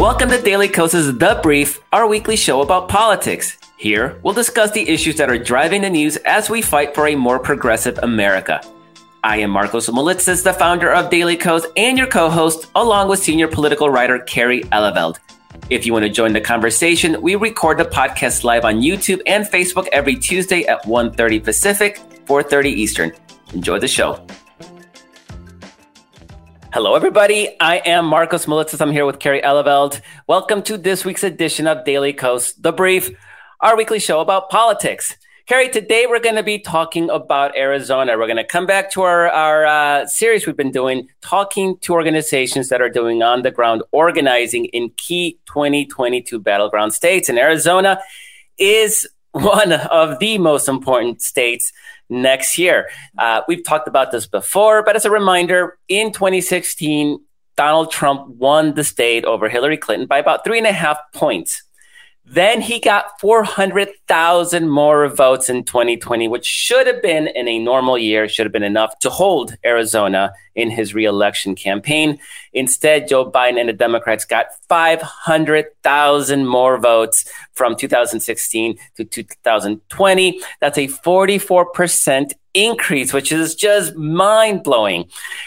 Welcome to Daily Kos' The Brief, our weekly show about politics. Here, we'll discuss the issues that are driving the news as we fight for a more progressive America. I am Markos Moulitsas, the founder of Daily Kos and your co-host, along with senior political writer Kerry Eleveld. If you want to join the conversation, we record the podcast live on YouTube and Facebook every Tuesday at 1:30 Pacific, 4:30 Eastern. Enjoy the show. Hello, everybody. I am Markos Moulitsas. I'm here with Kerry Eleveld. Welcome to this week's edition of Daily Kos, The Brief, our weekly show about politics. Kerry, today we're going to be talking about Arizona. We're going to come back to our series we've been doing, talking to organizations that are doing on-the-ground organizing in key 2022 battleground states. And Arizona is one of the most important states next year. We've talked about this before, but as a reminder, in 2016, Donald Trump won the state over Hillary Clinton by about 3.5 points. Then he got 400,000 more votes in 2020, which should have been in a normal year, should have been enough to hold Arizona in his reelection campaign. Instead, Joe Biden and the Democrats got 500,000 more votes from 2016 to 2020. That's a 44% increase, which is just mind-blowing.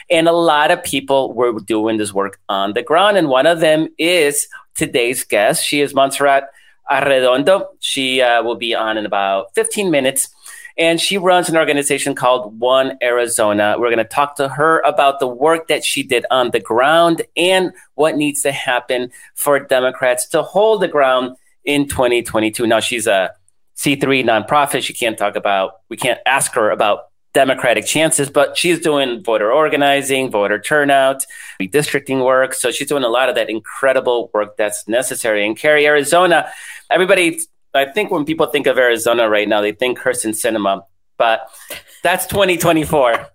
And a lot of people were doing this work on the ground. And one of them is today's guest. She is Montserrat Arredondo. She will be on in about 15 minutes. And she runs an organization called One Arizona. We're going to talk to her about the work that she did on the ground and what needs to happen for Democrats to hold the ground in 2022. Now, she's a C3 nonprofit. We can't ask her about Democratic chances, but she's doing voter organizing, voter turnout, redistricting work. So she's doing a lot of that incredible work that's necessary. And Kerry, Arizona, everybody, I think when people think of Arizona right now, they think Kyrsten Sinema, but that's 2024.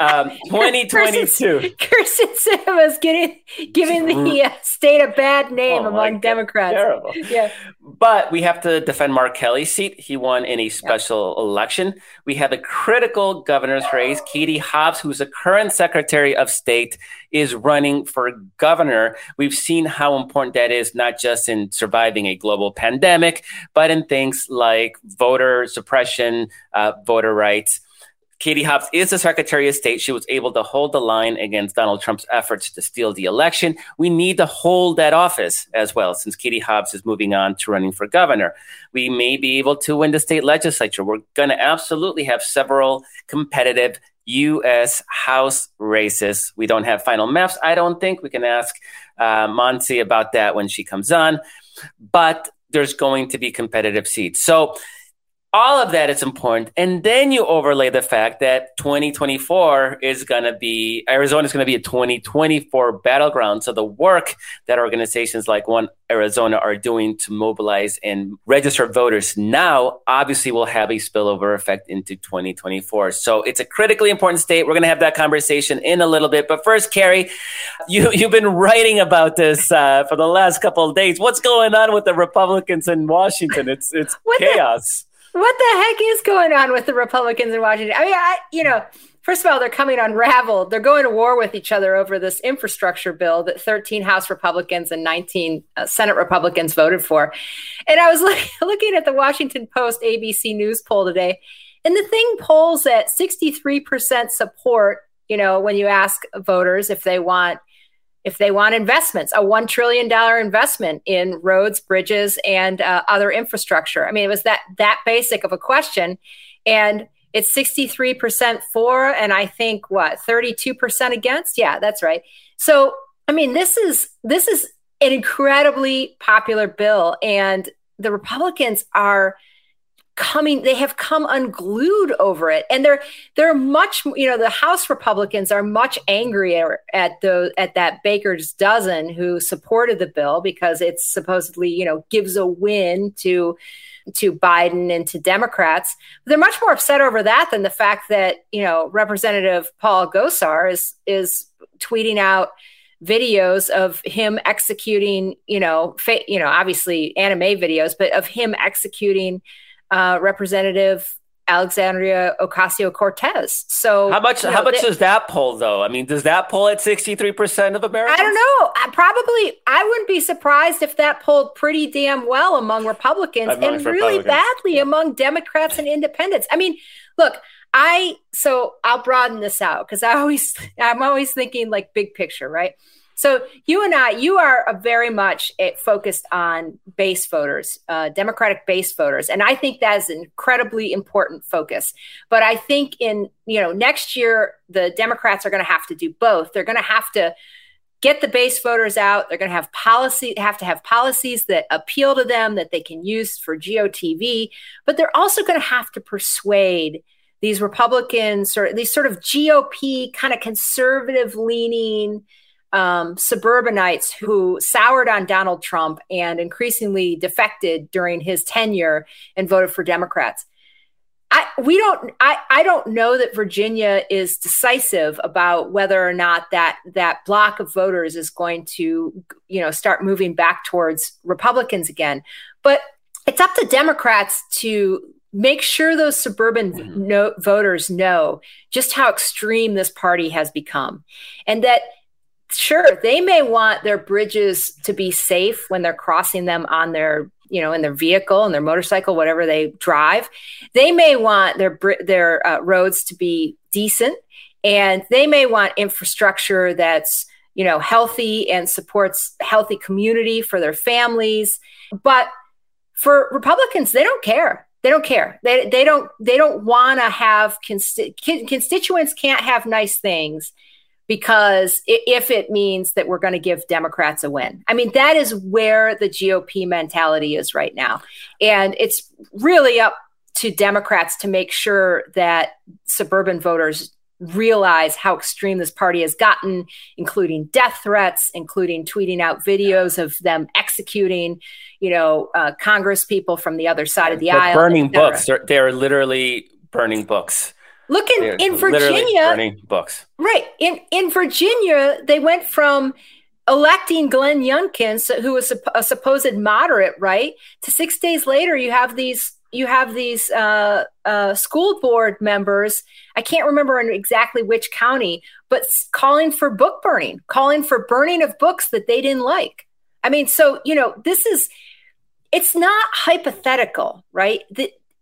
2022. Kyrsten Sinema is giving the state a bad name among Democrats. Terrible. Yeah. But we have to defend Mark Kelly's seat. He won in a special election. We have a critical governor's race. Katie Hobbs, who's the current Secretary of State, is running for governor. We've seen how important that is, not just in surviving a global pandemic, but in things like voter suppression, voter rights. Katie Hobbs is the Secretary of State. She was able to hold the line against Donald Trump's efforts to steal the election. We need to hold that office as well, since Katie Hobbs is moving on to running for governor. We may be able to win the state legislature. We're going to absolutely have several competitive U.S. House races. We don't have final maps, I don't think. We can ask Monsi about that when she comes on. But there's going to be competitive seats. So all of that is important. And then you overlay the fact that 2024 is going to be, Arizona is going to be a 2024 battleground. So the work that organizations like One Arizona are doing to mobilize and register voters now obviously will have a spillover effect into 2024. So it's a critically important state. We're going to have that conversation in a little bit. But first, Kerry, you've been writing about this for the last couple of days. What's going on with the Republicans in Washington? It's chaos. What the heck is going on with the Republicans in Washington? I mean, first of all, they're coming unraveled. They're going to war with each other over this infrastructure bill that 13 House Republicans and 19 Senate Republicans voted for. And I was looking at the Washington Post ABC News poll today, and the thing polls at 63% support, when you ask voters if they want investments, a $1 trillion investment in roads, bridges, and other infrastructure. I mean, it was that basic of a question. And it's 63% for, and I think, 32% against? Yeah, that's right. So, I mean, this is an incredibly popular bill. And the Republicans are have come unglued over it. And they're much, the House Republicans are much angrier at that baker's dozen who supported the bill because it's supposedly, gives a win to Biden and to Democrats. They're much more upset over that than the fact that, Representative Paul Gosar is tweeting out videos of him executing, obviously anime videos, but of him executing Representative Alexandria Ocasio-Cortez. So how much does that poll though? I mean, does that poll at 63% of Americans? I don't know. I wouldn't be surprised if that polled pretty damn well among Republicans really badly among Democrats and independents. I mean, look, I'll broaden this out because I'm always thinking like big picture, right? So you are very much focused on base voters, Democratic base voters. And I think that is an incredibly important focus. But I think next year, the Democrats are going to have to do both. They're going to have to get the base voters out. They're going to have to have policies that appeal to them that they can use for GOTV. But they're also going to have to persuade these Republicans or these sort of GOP kind of conservative leaning suburbanites who soured on Donald Trump and increasingly defected during his tenure and voted for Democrats. I don't know that Virginia is decisive about whether or not that block of voters is going to, start moving back towards Republicans again. But it's up to Democrats to make sure those suburban voters know just how extreme this party has become, and that. Sure, they may want their bridges to be safe when they're crossing them on their, in their vehicle and their motorcycle, whatever they drive. They may want their roads to be decent, and they may want infrastructure that's, healthy and supports healthy community for their families. But for Republicans, they don't care. They don't want to have constituents can't have nice things. Because if it means that we're going to give Democrats a win. I mean, that is where the GOP mentality is right now. And it's really up to Democrats to make sure that suburban voters realize how extreme this party has gotten, including death threats, including tweeting out videos of them executing, Congress people from the other side of the aisle. Burning books. They're literally burning books. Look, in Virginia, books. Right. In Virginia, they went from electing Glenn Youngkin, who was a supposed moderate, right, to 6 days later, you have these school board members. I can't remember in exactly which county, but calling for book burning, calling for burning of books that they didn't like. I mean, so, it's not hypothetical, right?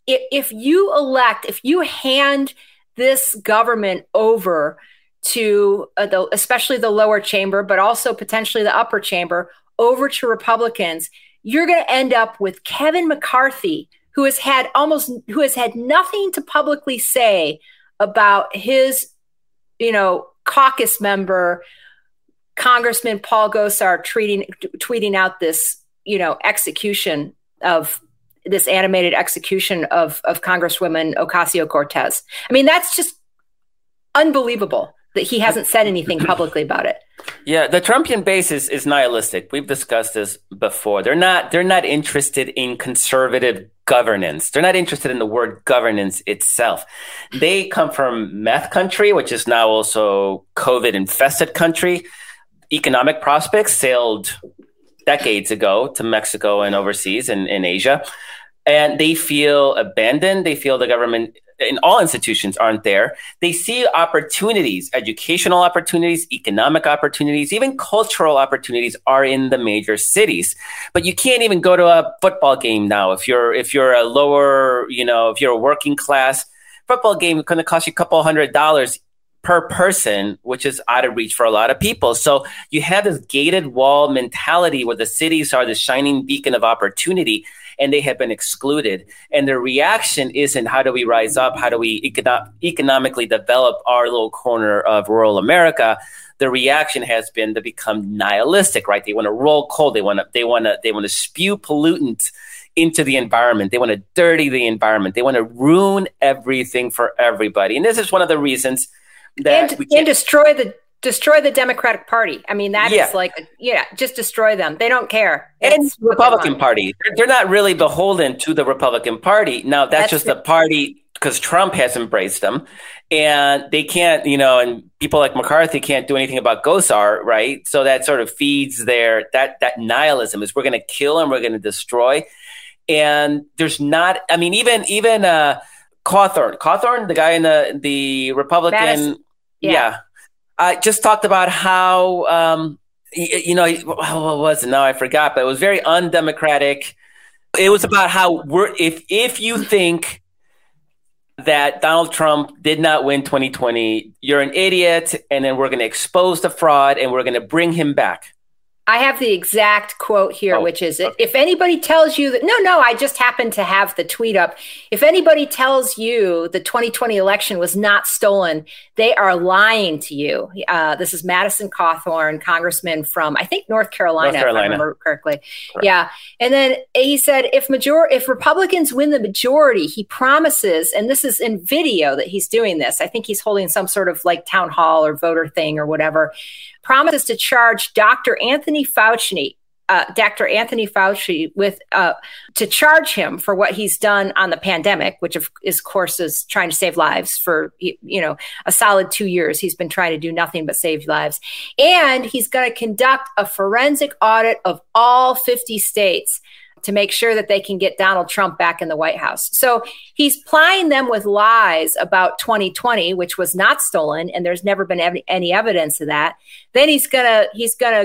If you hand this government over to especially the lower chamber, but also potentially the upper chamber, over to Republicans, you're going to end up with Kevin McCarthy, who has had nothing to publicly say about his, caucus member, Congressman Paul Gosar tweeting out this, execution of. This animated execution of Congresswoman Ocasio-Cortez. I mean, that's just unbelievable that he hasn't said anything publicly about it. Yeah, the Trumpian base is nihilistic. We've discussed this before. They're not interested in conservative governance. They're not interested in the word governance itself. They come from meth country, which is now also COVID-infested country. Economic prospects sailed decades ago to Mexico and overseas and in Asia. And they feel abandoned. They feel the government and all institutions aren't there. They see opportunities, educational opportunities, economic opportunities, even cultural opportunities are in the major cities. But you can't even go to a football game now. If you're a lower, if you're a working class football game, it's going to cost you a couple $100 per person, which is out of reach for a lot of people. So you have this gated wall mentality where the cities are the shining beacon of opportunity, and they have been excluded. And the reaction isn't how do we rise up? How do we economically develop our little corner of rural America? The reaction has been to become nihilistic, right? They want to roll coal. They want to spew pollutants into the environment. They want to dirty the environment. They want to ruin everything for everybody. And this is one of the reasons and destroy the Democratic Party. I mean, that is just destroy them. They don't care. It's and Republican Party. They're not really beholden to the Republican Party. Now, that's just the party because Trump has embraced them. And they can't, and people like McCarthy can't do anything about Gosar, right? So that sort of feeds their that nihilism is we're going to kill and we're going to destroy. And there's not – I mean, even Cawthorn, the guy in the Republican, Madison. Yeah. Just talked about how, what was it? Now I forgot, but it was very undemocratic. It was about how if you think that Donald Trump did not win 2020, you're an idiot, and then we're going to expose the fraud and we're going to bring him back. I have the exact quote here, which is, okay. If anybody tells you that, no, I just happened to have the tweet up. If anybody tells you the 2020 election was not stolen, they are lying to you. This is Madison Cawthorn, congressman from, I think, North Carolina. If I remember correctly. Correct. Yeah. And then he said, if Republicans win the majority, he promises, and this is in video that he's doing this. I think he's holding some sort of like town hall or voter thing or whatever. Promises to charge Dr. Anthony Fauci with to charge him for what he's done on the pandemic, which of course is trying to save lives for, a solid 2 years. He's been trying to do nothing but save lives. And he's going to conduct a forensic audit of all 50 states to make sure that they can get Donald Trump back in the White House. So he's plying them with lies about 2020, which was not stolen, and there's never been any evidence of that. Then he's gonna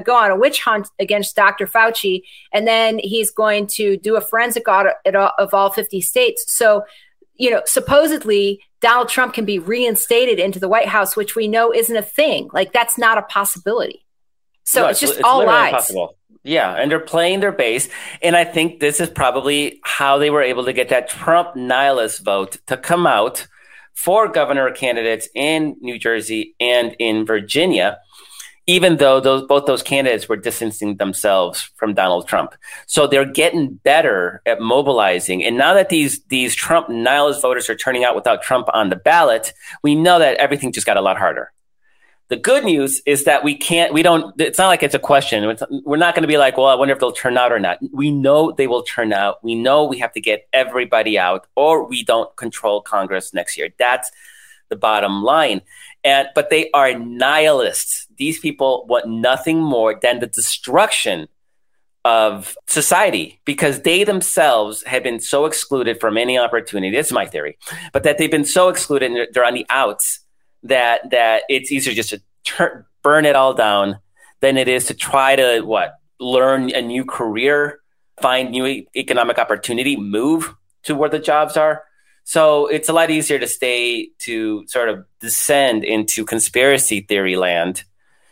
go on a witch hunt against Dr. Fauci, and then he's going to do a forensic audit of all 50 states. So, supposedly Donald Trump can be reinstated into the White House, which we know isn't a thing. Like, that's not a possibility. So no, it's all lies. Impossible. Yeah, and they're playing their base. And I think this is probably how they were able to get that Trump nihilist vote to come out for governor candidates in New Jersey and in Virginia, even though both those candidates were distancing themselves from Donald Trump. So they're getting better at mobilizing. And now that these Trump nihilist voters are turning out without Trump on the ballot, we know that everything just got a lot harder. The good news is that it's not like it's a question. We're not going to be like, well, I wonder if they'll turn out or not. We know they will turn out. We know we have to get everybody out or we don't control Congress next year. That's the bottom line. But they are nihilists. These people want nothing more than the destruction of society because they themselves have been so excluded from any opportunity. This is my theory, but that they've been so excluded and they're on the outs that it's easier just to burn it all down than it is to try to learn a new career, find new economic opportunity, move to where the jobs are. So it's a lot easier to stay to sort of descend into conspiracy theory land.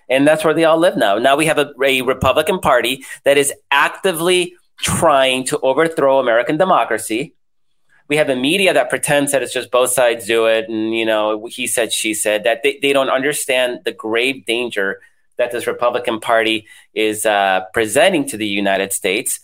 And that's where they all live now. Now we have a Republican Party that is actively trying to overthrow American democracy. We have the media that pretends that it's just both sides do it. And, he said, she said, that they don't understand the grave danger that this Republican Party is presenting to the United States.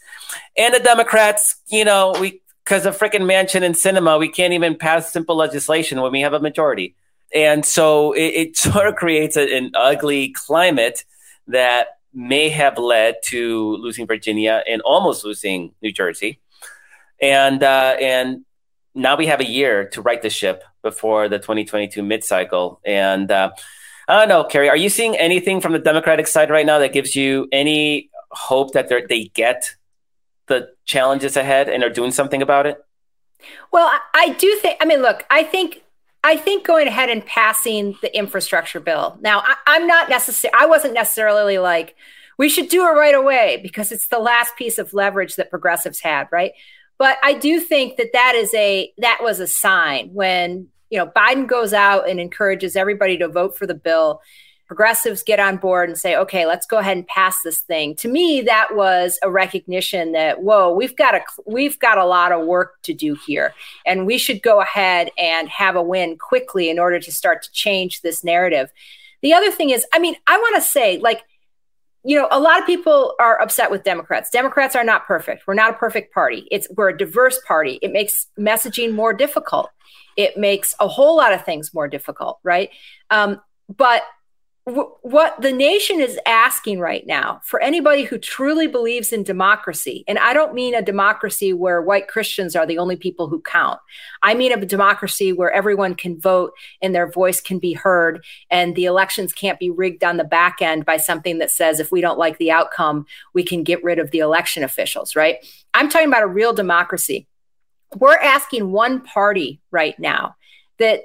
And the Democrats, because of frickin' Manchin and Sinema, we can't even pass simple legislation when we have a majority. And so it sort of creates an ugly climate that may have led to losing Virginia and almost losing New Jersey. And now we have a year to right the ship before the 2022 mid-cycle. And I don't know, Kerry, are you seeing anything from the Democratic side right now that gives you any hope that they get the challenges ahead and are doing something about it? Well, I do think, I think going ahead and passing the infrastructure bill. Now, I wasn't necessarily like, we should do it right away because it's the last piece of leverage that progressives had, right? But I do think that was a sign when, Biden goes out and encourages everybody to vote for the bill. Progressives get on board and say, OK, let's go ahead and pass this thing. To me, that was a recognition that, whoa, we've got a lot of work to do here. And we should go ahead and have a win quickly in order to start to change this narrative. The other thing is, I want to say, a lot of people are upset with Democrats. Democrats are not perfect. We're not a perfect party. We're a diverse party. It makes messaging more difficult. It makes a whole lot of things more difficult, right? But what the nation is asking right now for anybody who truly believes in democracy, and I don't mean a democracy where white Christians are the only people who count. I mean a democracy where everyone can vote and their voice can be heard and the elections can't be rigged on the back end by something that says if we don't like the outcome, we can get rid of the election officials, right? I'm talking about a real democracy. we're asking one party right now that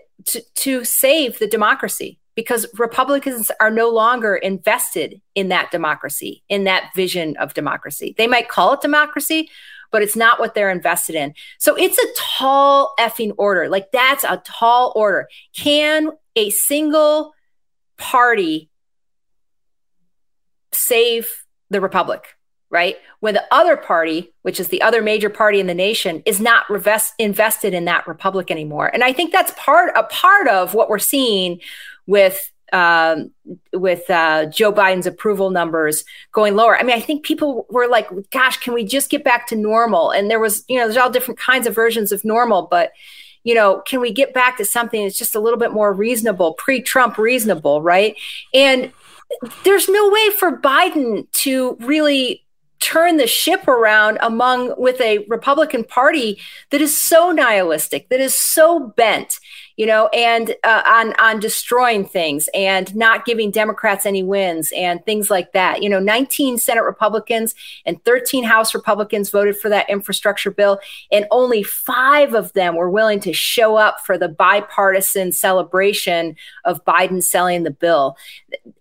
to save the democracy, because Republicans are no longer invested in that democracy, in that vision of democracy. They might call it democracy, but it's not what they're invested in. So it's a tall effing order. Like, that's a tall order. Can a single party save the republic, right? When the other party, which is the other major party in the nation, is not invested in that republic anymore. And I think that's a part of what we're seeing with Joe Biden's approval numbers going lower. I mean, I think people were like, gosh, can we just get back to normal? And there was, there's all different kinds of versions of normal, but, can we get back to something that's just a little bit more reasonable, pre-Trump reasonable, right? And there's no way for Biden to really turn the ship around with a Republican Party that is so nihilistic, that is so bent, and on destroying things and not giving Democrats any wins and things like that. 19 Senate Republicans and 13 House Republicans voted for that infrastructure bill, and only 5 of them were willing to show up for the bipartisan celebration of Biden selling the bill.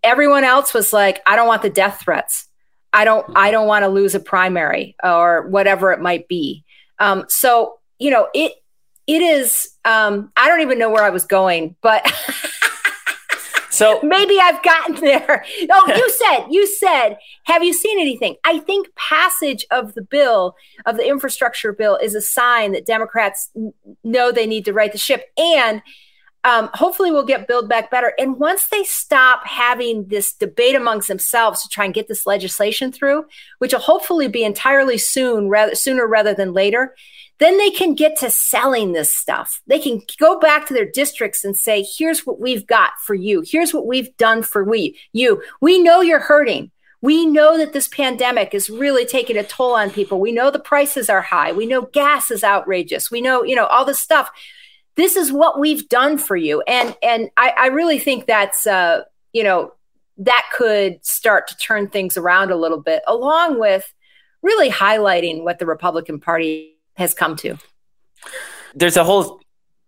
Everyone else was like, I don't want the death threats. I don't want to lose a primary or whatever it might be. It is, I don't even know where I was going, but so maybe I've gotten there. Oh, you said, have you seen anything? I think passage of the bill, of the infrastructure bill, is a sign that Democrats know they need to right the ship. And hopefully we'll get Build Back Better. And once they stop having this debate amongst themselves to try and get this legislation through, which will hopefully be entirely soon, sooner rather than later, then they can get to selling this stuff. They can go back to their districts and say, here's what we've got for you. Here's what we've done for you. We know you're hurting. We know that this pandemic is really taking a toll on people. We know the prices are high. We know gas is outrageous. We know, all this stuff. This is what we've done for you. And I really think that's, that could start to turn things around a little bit, along with really highlighting what the Republican Party has come to. There's a whole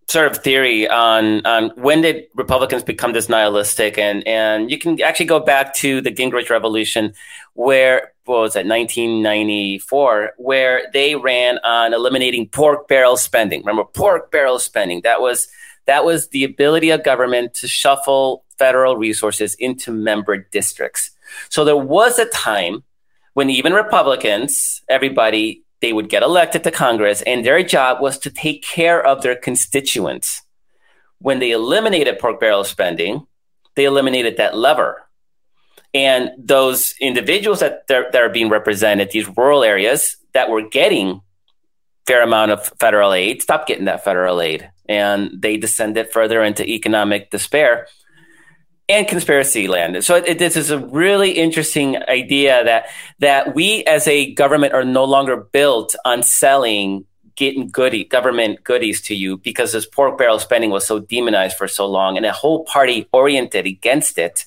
sort of theory on when did Republicans become this nihilistic? And you can actually go back to the Gingrich Revolution, where, 1994, where they ran on eliminating pork barrel spending. Remember, pork barrel spending, that was the ability of government to shuffle federal resources into member districts. So there was a time when even Republicans, everybody, they would get elected to Congress, and their job was to take care of their constituents. When they eliminated pork barrel spending, they eliminated that lever. And those individuals that are being represented, these rural areas that were getting fair amount of federal aid, stopped getting that federal aid. And they descended further into economic despair and conspiracy land. So this is a really interesting idea that we as a government are no longer built on selling, getting government goodies to you, because this pork barrel spending was so demonized for so long, and a whole party oriented against it.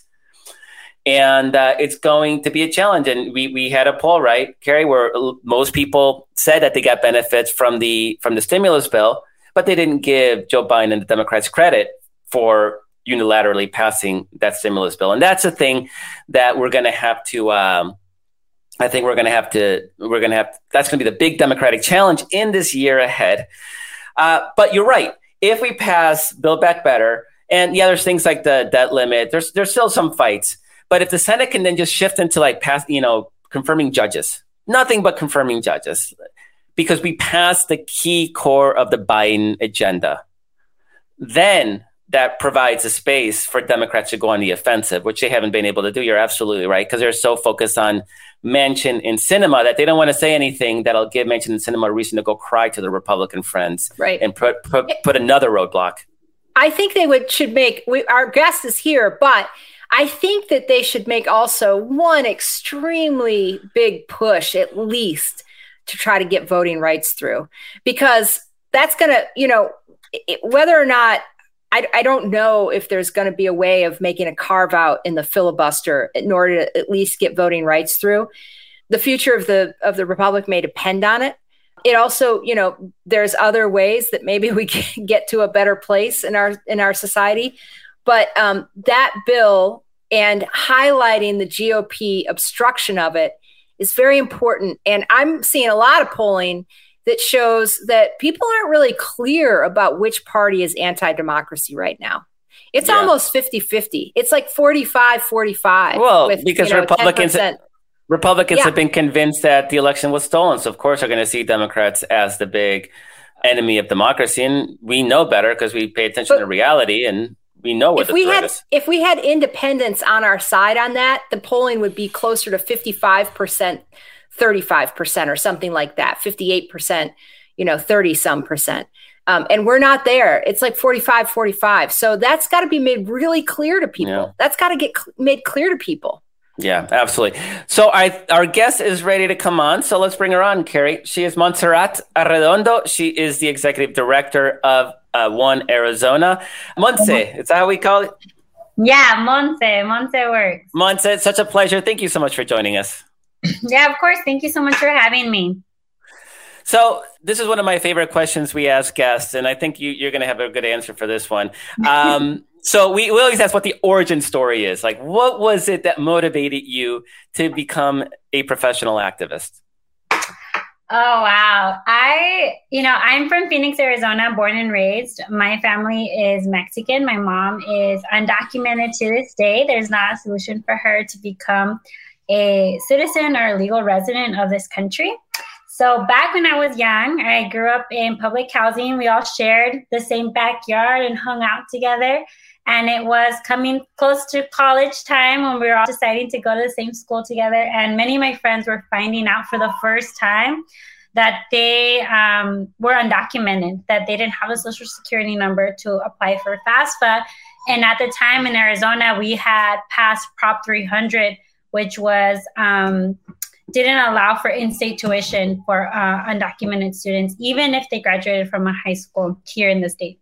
And it's going to be a challenge. And we had a poll, right, Kerry, where most people said that they got benefits from the stimulus bill, but they didn't give Joe Biden and the Democrats credit for unilaterally passing that stimulus bill. And that's a thing that we're going to have to. I think we're going to have. That's going to be the big Democratic challenge in this year ahead. But you're right. If we pass Build Back Better, and yeah, there's things like the debt limit. There's still some fights. But if the Senate can then just shift into confirming judges, nothing but confirming judges, because we passed the key core of the Biden agenda, then that provides a space for Democrats to go on the offensive, which they haven't been able to do. You're absolutely right, because they're so focused on Manchin and Sinema that they don't want to say anything that'll give Manchin and Sinema a reason to go cry to their Republican friends, right, and put another roadblock. I think they should make our guest is here, but I think that they should make also one extremely big push, at least, to try to get voting rights through, because that's going to, whether or not, I don't know if there's going to be a way of making a carve out in the filibuster in order to at least get voting rights through. The future of the republic may depend on it. It also, you know, there's other ways that maybe we can get to a better place in our society. But that bill and highlighting the GOP obstruction of it is very important. And I'm seeing a lot of polling that shows that people aren't really clear about which party is anti-democracy right now. It's almost 50-50. It's like 45-45. Well, with, because Republicans have been convinced that the election was stolen. So, of course, are going to see Democrats as the big enemy of democracy. And we know better because we pay attention to reality and we know what the threat is. If we had independents on our side on that, the polling would be closer to 55%, 35% or something like that, 58%, 30-some percent. And we're not there. It's like 45-45. So that's got to be made really clear to people. Yeah. That's got to get made clear to people. Yeah, absolutely. So our guest is ready to come on. So let's bring her on, Kerry. She is Montserrat Arredondo. She is the executive director of One Arizona. Montse, is that how we call it? Yeah, Montse. Montse works. Montse, it's such a pleasure. Thank you so much for joining us. Yeah, of course. Thank you so much for having me. So this is one of my favorite questions we ask guests, and I think you're going to have a good answer for this one. So we always ask what the origin story is. Like, what was it that motivated you to become a professional activist? Oh, wow. I'm from Phoenix, Arizona, born and raised. My family is Mexican. My mom is undocumented to this day. There's not a solution for her to become a citizen or a legal resident of this country. So back when I was young, I grew up in public housing. We all shared the same backyard and hung out together. And it was coming close to college time when we were all deciding to go to the same school together. And many of my friends were finding out for the first time that they were undocumented, that they didn't have a social security number to apply for FAFSA. And at the time in Arizona, we had passed Prop 300, which was... didn't allow for in-state tuition for undocumented students, even if they graduated from a high school here in the state.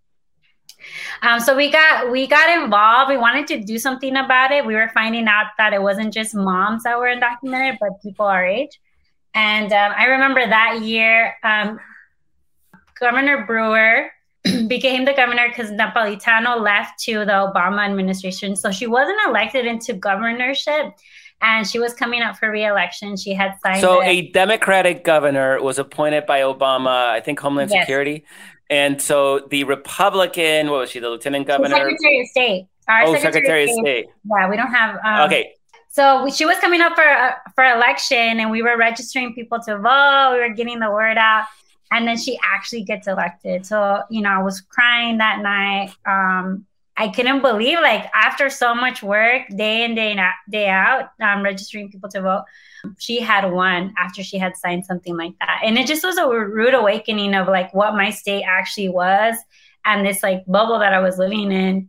So we got involved. We wanted to do something about it. We were finding out that it wasn't just moms that were undocumented, but people our age. And I remember that year, Governor Brewer became the governor because Napolitano left to the Obama administration. So she wasn't elected into governorship. And she was coming up for re-election. She had signed. So a Democratic governor was appointed by Obama, I think Homeland Security. And so the Republican, what was she, the lieutenant governor? The Secretary of State. Secretary of State. Yeah, we don't have. Okay. So she was coming up for election, and we were registering people to vote. We were getting the word out. And then she actually gets elected. So, I was crying that night. I couldn't believe, after so much work, day in, day out, registering people to vote, she had won after she had signed something like that. And it just was a rude awakening of, what my state actually was and this, bubble that I was living in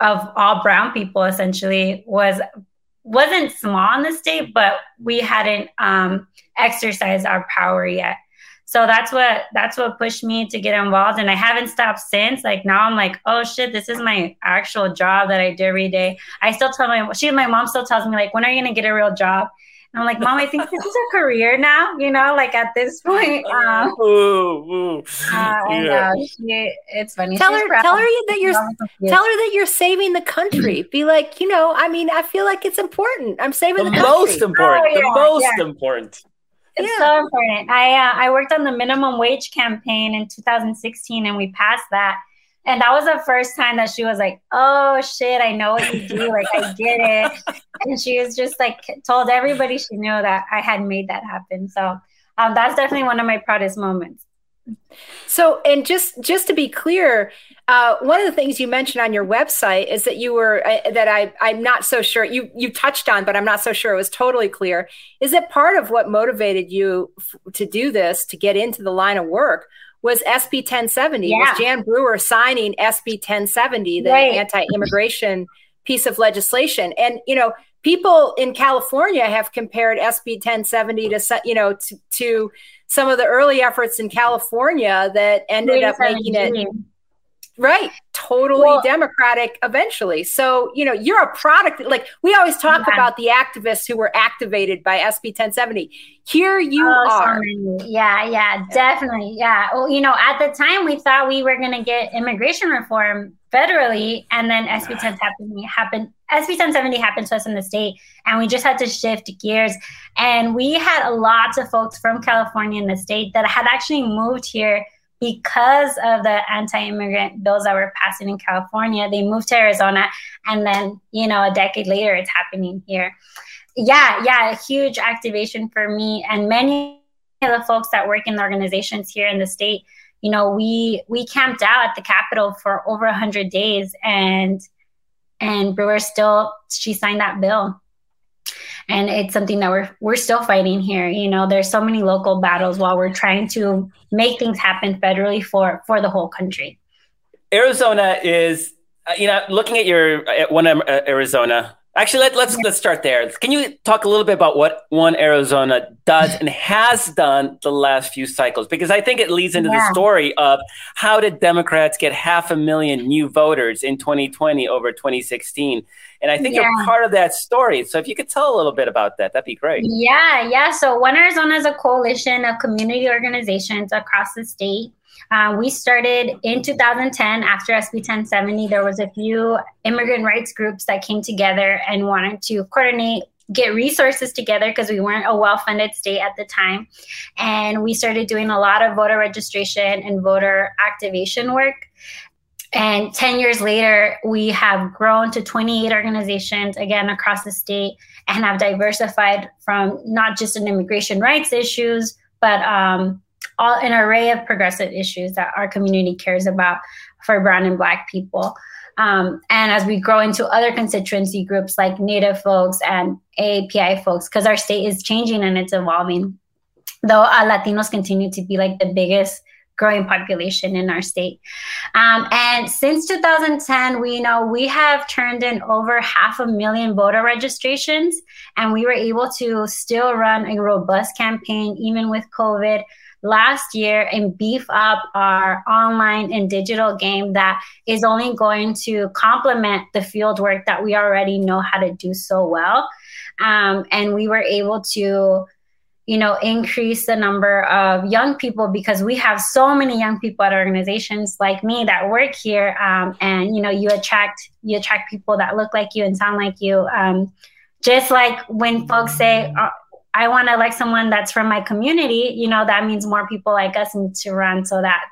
of all brown people, essentially, wasn't small in the state, but we hadn't exercised our power yet. So that's what pushed me to get involved. And I haven't stopped since. Now I'm oh, shit, this is my actual job that I do every day. I still tell my mom still tells me, when are you going to get a real job? And I'm Mom, I think this is a career now, at this point. It's funny. Tell her that you're saving the country. Be I feel like it's important. I'm saving the country. The most important. It's so important. I worked on the minimum wage campaign in 2016, and we passed that. And that was the first time that she was oh, shit, I know what you do. I get it. And she was just told everybody she knew that I had made that happen. So that's definitely one of my proudest moments. So, and just to be clear, one of the things you mentioned on your website is that you were, I'm not so sure, you touched on, but I'm not so sure it was totally clear, is that part of what motivated you to do this, to get into the line of work, was SB 1070, was Jan Brewer signing SB 1070, the anti-immigration piece of legislation. And, people in California have compared SB 1070 to some of the early efforts in California that ended up making it. Right. Totally democratic eventually. So, you know, you're a product. Like we always talk about the activists who were activated by SB 1070. Here you are. Sorry. Yeah, definitely. Yeah. Well, you know, at the time we thought we were going to get immigration reform federally, and then SB 1070 happened. SB 1070 happened to us in the state, and we just had to shift gears. And we had a lot of folks from California in the state that had actually moved here because of the anti-immigrant bills that were passing in California. They moved to Arizona, and then, you know, a decade later, it's happening here. Yeah, a huge activation for me. And many of the folks that work in the organizations here in the state, you know, we camped out at the Capitol for over 100 days, and Brewer she signed that bill. And it's something that we're still fighting here. You know, there's so many local battles while we're trying to make things happen federally for the whole country. Arizona is, you know, looking at your One Arizona. Actually, let's start there. Can you talk a little bit about what One Arizona does and has done the last few cycles? Because I think it leads into the story of how did Democrats get 500,000 new voters in 2020 over 2016? And I think you're part of that story. So if you could tell a little bit about that, that'd be great. Yeah. So One Arizona is a coalition of community organizations across the state. We started in 2010 after SB 1070. There was a few immigrant rights groups that came together and wanted to coordinate, get resources together because we weren't a well-funded state at the time. And we started doing a lot of voter registration and voter activation work. And 10 years later, we have grown to 28 organizations, again, across the state, and have diversified from not just an immigration rights issues, but all an array of progressive issues that our community cares about for brown and black people. And as we grow into other constituency groups like Native folks and AAPI folks, because our state is changing and it's evolving, though Latinos continue to be like the biggest growing population in our state. And since 2010, we have turned in over 500,000 voter registrations, and we were able to still run a robust campaign, even with COVID last year, and beef up our online and digital game that is only going to complement the field work that we already know how to do so well. And we were able to, you know, increase the number of young people, because we have so many young people at organizations like me that work here. And, you know, you attract people that look like you and sound like you. Just like when folks say, I want to elect someone that's from my community, you know, that means more people like us need to run, so that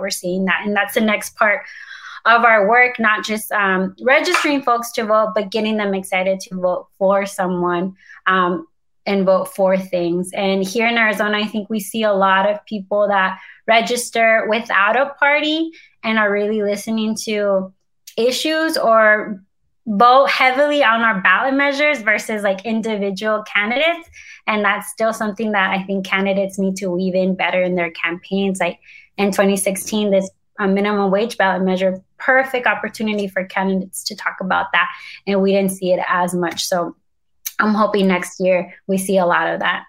we're seeing that. And that's the next part of our work, not just registering folks to vote, but getting them excited to vote for someone and vote for things. And here in Arizona, I think we see a lot of people that register without a party and are really listening to issues or vote heavily on our ballot measures versus like individual candidates. And that's still something that I think candidates need to weave in better in their campaigns. Like in 2016, this minimum wage ballot measure, perfect opportunity for candidates to talk about that. And we didn't see it as much. So I'm hoping next year we see a lot of that.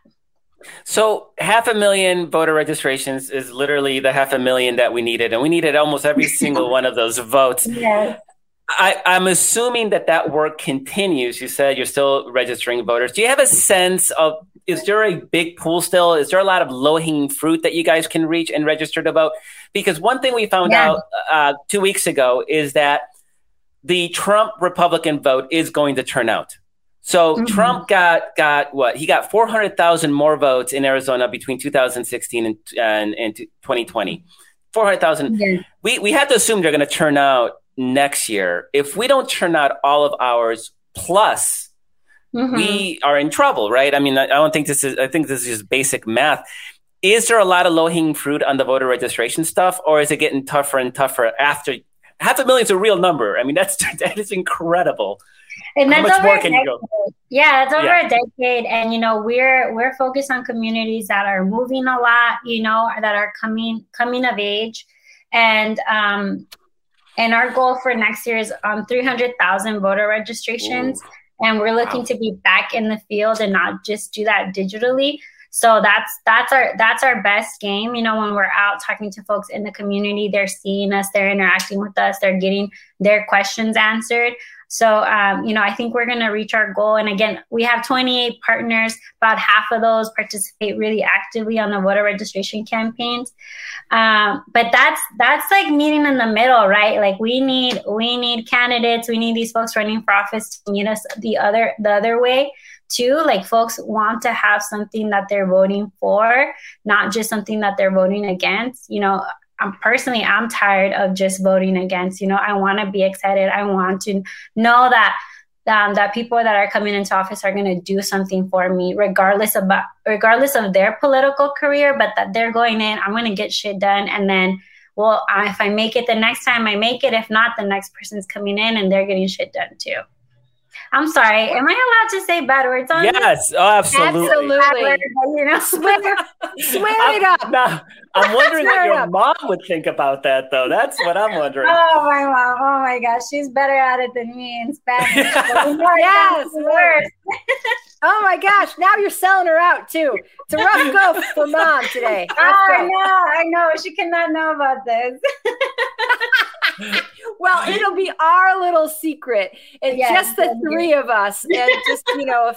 So 500,000 voter registrations is literally the 500,000 that we needed. And we needed almost every single one of those votes. Yes. I'm assuming that work continues. You said you're still registering voters. Do you have a sense of, is there a big pool still? Is there a lot of low-hanging fruit that you guys can reach and register to vote? Because one thing we found out 2 weeks ago is that the Trump Republican vote is going to turn out. So Trump got what? He got 400,000 more votes in Arizona between 2016 and 2020. 400,000. Yeah. We have to assume they're going to turn out next year. If we don't turn out all of ours plus, we are in trouble, right? I mean, I think this is just basic math. Is there a lot of low-hanging fruit on the voter registration stuff, or is it getting tougher and tougher after 500,000 is a real number? I mean, that is incredible. And that's over a decade. A decade. And, you know, we're focused on communities that are moving a lot, you know, that are coming of age. And our goal for next year is 300,000 voter registrations. Ooh. And we're looking to be back in the field and not just do that digitally. So that's our best game. You know, when we're out talking to folks in the community, they're seeing us, they're interacting with us, they're getting their questions answered. So, you know, I think we're going to reach our goal. And again, we have 28 partners. About half of those participate really actively on the voter registration campaigns. But that's like meeting in the middle, right? Like we need candidates. We need these folks running for office to meet us the other way too. Like folks want to have something that they're voting for, not just something that they're voting against. You know, I'm tired of just voting against, you know, I want to be excited. I want to know that that people that are coming into office are going to do something for me, regardless of their political career, but that they're going in, I'm going to get shit done. And then, well, if I make it the next time, I make it. If not, the next person's coming in and they're getting shit done too. I'm sorry. Am I allowed to say bad words on this? Yes, oh, absolutely. Words, you know, swear it up. Nah, I'm wondering what your mom would think about that, though. That's what I'm wondering. Oh, my mom. Oh, my gosh. She's better at it than me in Spanish. Yes. Oh, my gosh. Now you're selling her out, too. It's a rough go for mom today. I know. She cannot know about this. Well, it'll be our little secret. It's just the three of us. And just, you know,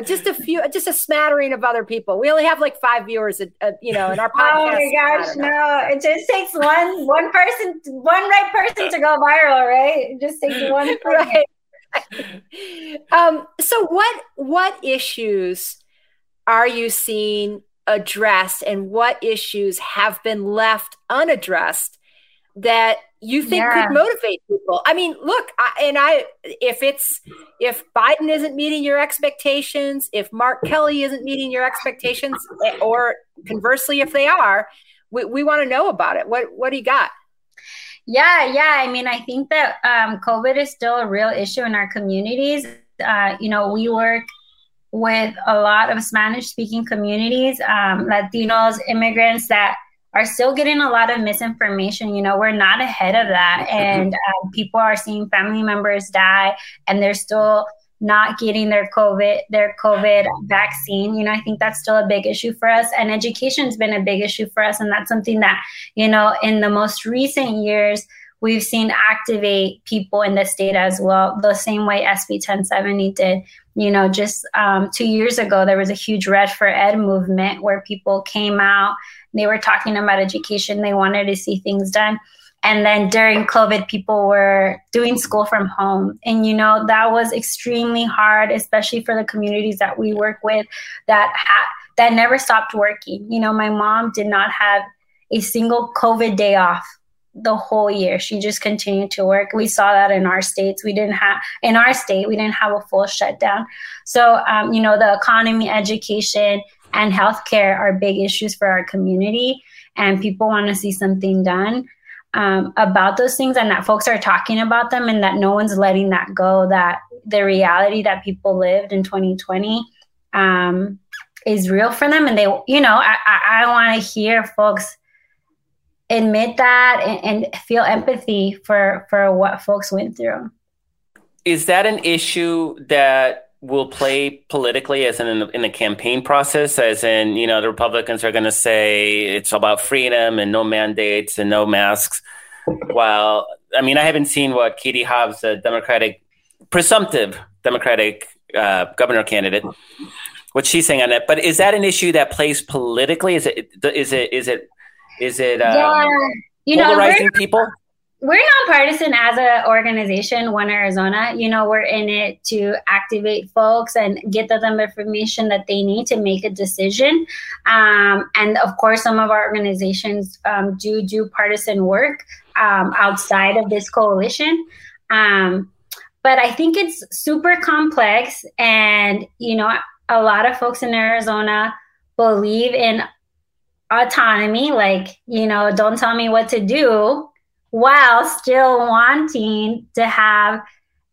just a smattering of other people. We only have like 5 viewers, you know, in our podcast. Oh my gosh, no. It just takes one right person to go viral, right? It just takes one person. Right. So what issues are you seeing addressed, and what issues have been left unaddressed that you think could motivate people? I mean, look, if Biden isn't meeting your expectations, if Mark Kelly isn't meeting your expectations, or conversely, if they are, we want to know about it. What do you got? Yeah. I mean, I think that COVID is still a real issue in our communities. You know, we work with a lot of Spanish-speaking communities, Latinos, immigrants that are still getting a lot of misinformation. You know, we're not ahead of that. And people are seeing family members die, and they're still not getting their COVID vaccine. You know, I think that's still a big issue for us. And education's been a big issue for us. And that's something that, you know, in the most recent years, we've seen activate people in the state as well, the same way SB 1070 did. You know, just 2 years ago, there was a huge Red for Ed movement where people came out. They were talking about education. They wanted to see things done. And then during COVID, people were doing school from home. And, you know, that was extremely hard, especially for the communities that we work with that never stopped working. You know, my mom did not have a single COVID day off the whole year. She just continued to work. We saw that in our states. We didn't have a full shutdown. So, you know, the economy, education, and healthcare are big issues for our community, and people want to see something done about those things, and that folks are talking about them, and that no one's letting that go, that the reality that people lived in 2020 is real for them. And they, you know, I want to hear folks admit that and feel empathy for what folks went through. Is that an issue that will play politically as in the campaign process, as in, you know, the Republicans are going to say it's about freedom and no mandates and no masks? While, I mean, I haven't seen what Katie Hobbs, the presumptive Democratic governor candidate, what she's saying on it. But is that an issue that plays politically? Is it polarizing people? We're nonpartisan as an organization, One Arizona. You know, we're in it to activate folks and get them information that they need to make a decision. And of course, some of our organizations do partisan work outside of this coalition. But I think it's super complex. And, you know, a lot of folks in Arizona believe in autonomy. Like, you know, don't tell me what to do, while still wanting to have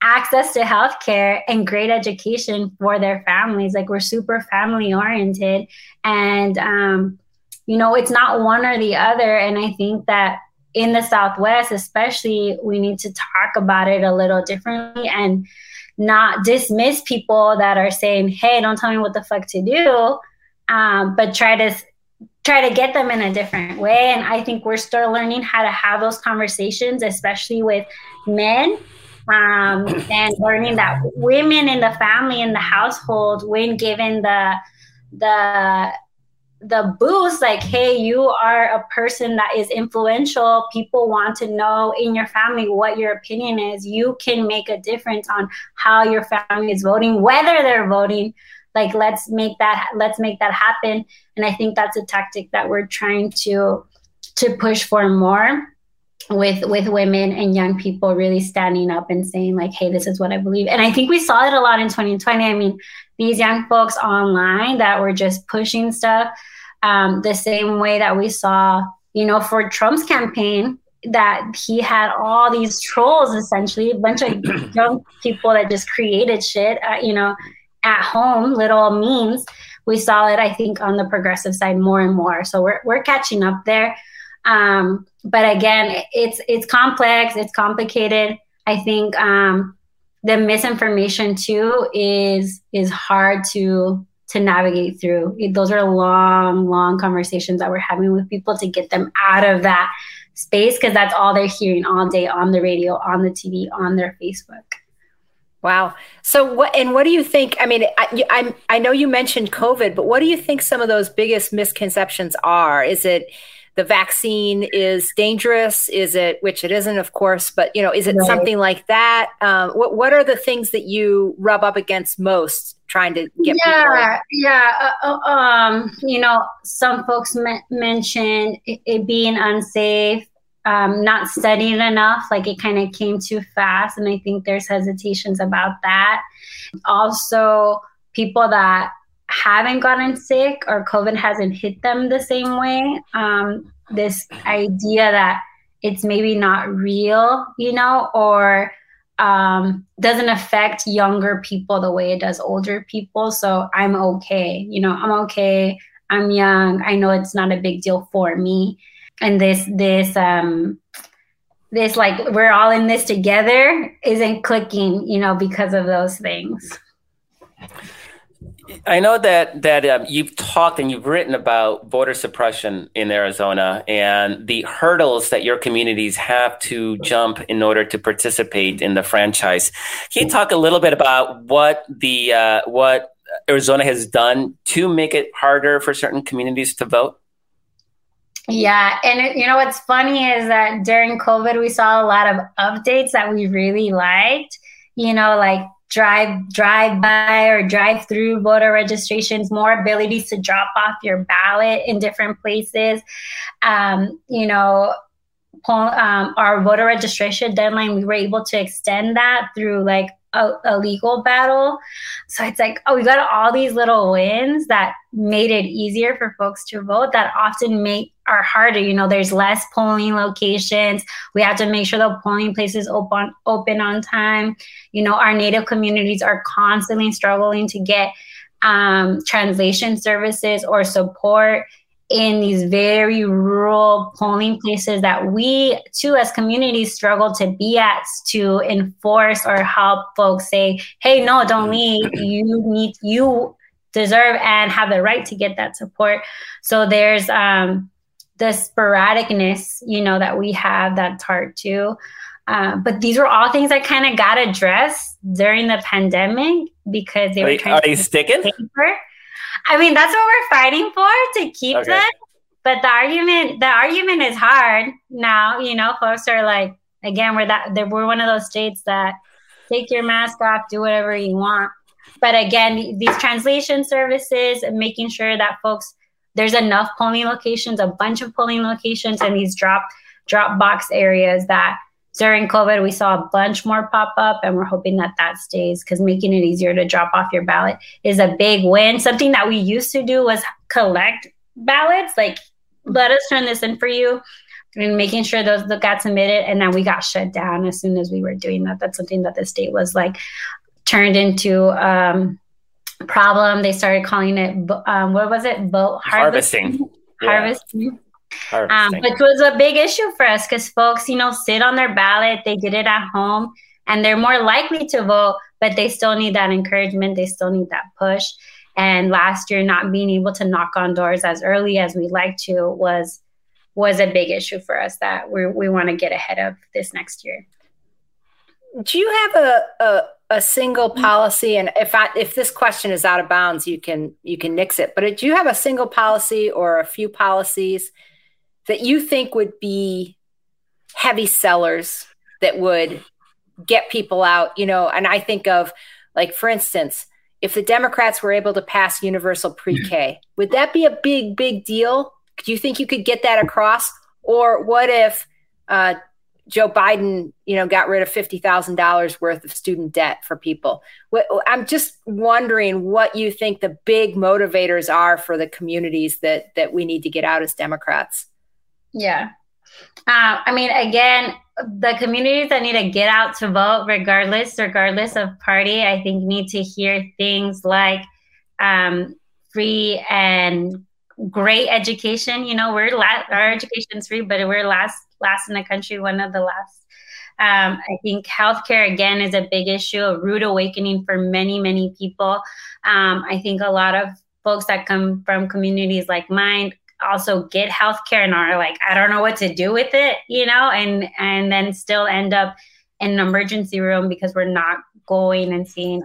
access to healthcare and great education for their families. Like, we're super family oriented, and you know, it's not one or the other. And I think that in the Southwest, especially, we need to talk about it a little differently and not dismiss people that are saying, "Hey, don't tell me what the fuck to do," but try to get them in a different way. And I think we're still learning how to have those conversations, especially with men, and learning that women in the family, in the household, when given the boost, like, hey, you are a person that is influential. People want to know in your family what your opinion is. You can make a difference on how your family is voting, whether they're voting. Like, let's make that happen. And I think that's a tactic that we're trying to push for more with women and young people really standing up and saying, like, hey, this is what I believe. And I think we saw it a lot in 2020. I mean, these young folks online that were just pushing stuff, the same way that we saw, you know, for Trump's campaign, that he had all these trolls, essentially, a bunch of young people that just created shit, you know, at home, little memes. We saw it, I think, on the progressive side more and more. So we're catching up there. But again, it's complex, it's complicated. I think the misinformation too is hard to navigate through. Those are long conversations that we're having with people to get them out of that space, because that's all they're hearing all day on the radio, on the TV, on their Facebook. Wow. So what do you think? I mean, I know you mentioned COVID, but what do you think some of those biggest misconceptions are? Is it the vaccine is dangerous? Is it, which it isn't, of course, but, you know, is it something like that? What are the things that you rub up against most trying to get people? Yeah. You know, some folks mentioned it being unsafe, not studied enough, like it kind of came too fast. And I think there's hesitations about that. Also, people that haven't gotten sick or COVID hasn't hit them the same way. This idea that it's maybe not real, you know, or doesn't affect younger people the way it does older people. So I'm okay. You know, I'm okay. I'm young. I know it's not a big deal for me. And this like, we're all in this together isn't clicking, you know, because of those things. I know that you've talked and you've written about voter suppression in Arizona and the hurdles that your communities have to jump in order to participate in the franchise. Can you talk a little bit about what Arizona has done to make it harder for certain communities to vote? Yeah. And you know, what's funny is that during COVID, we saw a lot of updates that we really liked, you know, like drive-by or drive-through voter registrations, more abilities to drop off your ballot in different places. You know, our voter registration deadline, we were able to extend that through like a legal battle. So it's like, oh, we got all these little wins that made it easier for folks to vote that often are harder. You know, there's less polling locations. We have to make sure the polling places open on time. You know, our Native communities are constantly struggling to get translation services or support in these very rural polling places that we too as communities struggle to be at, to enforce or help folks say, hey, no, don't leave. You deserve and have the right to get that support. So there's the sporadicness, you know, that we have, that's hard too. But these were all things that kind of got addressed during the pandemic because they were trying to sticking paper. I mean, that's what we're fighting for, to keep them. But the argument is hard now. You know, folks are like, again, we're one of those states that take your mask off, do whatever you want. But again, these translation services and making sure that folks, there's enough polling locations, a bunch of polling locations, and these drop box areas that during COVID, we saw a bunch more pop up, and we're hoping that stays, because making it easier to drop off your ballot is a big win. Something that we used to do was collect ballots, like, let us turn this in for you, and making sure those got submitted. And then we got shut down as soon as we were doing that. That's something that the state was like, turned into a problem. They started calling it, what was it? Vote harvesting. Harvesting. Which was a big issue for us, because folks, you know, sit on their ballot, they did it at home, and they're more likely to vote, but they still need that encouragement. They still need that push. And last year, not being able to knock on doors as early as we like to was a big issue for us that we want to get ahead of this next year. Do you have a single policy? And if this question is out of bounds, you can nix it. But do you have a single policy or a few policies that you think would be heavy sellers that would get people out? You know, and I think of, like, for instance, if the Democrats were able to pass universal pre-K, would that be a big, big deal? Do you think you could get that across? Or what if Joe Biden, got rid of $50,000 worth of student debt for people? I'm just wondering what you think the big motivators are for the communities that we need to get out as Democrats. Yeah. Again, the communities that need to get out to vote, regardless of party, I think need to hear things like free and great education. Our education's free, but we're last in the country, one of the last. I think healthcare, again, is a big issue, a rude awakening for many, many people. I think a lot of folks that come from communities like mine also get healthcare and are like, I don't know what to do with it, and then still end up in an emergency room because we're not going and seeing,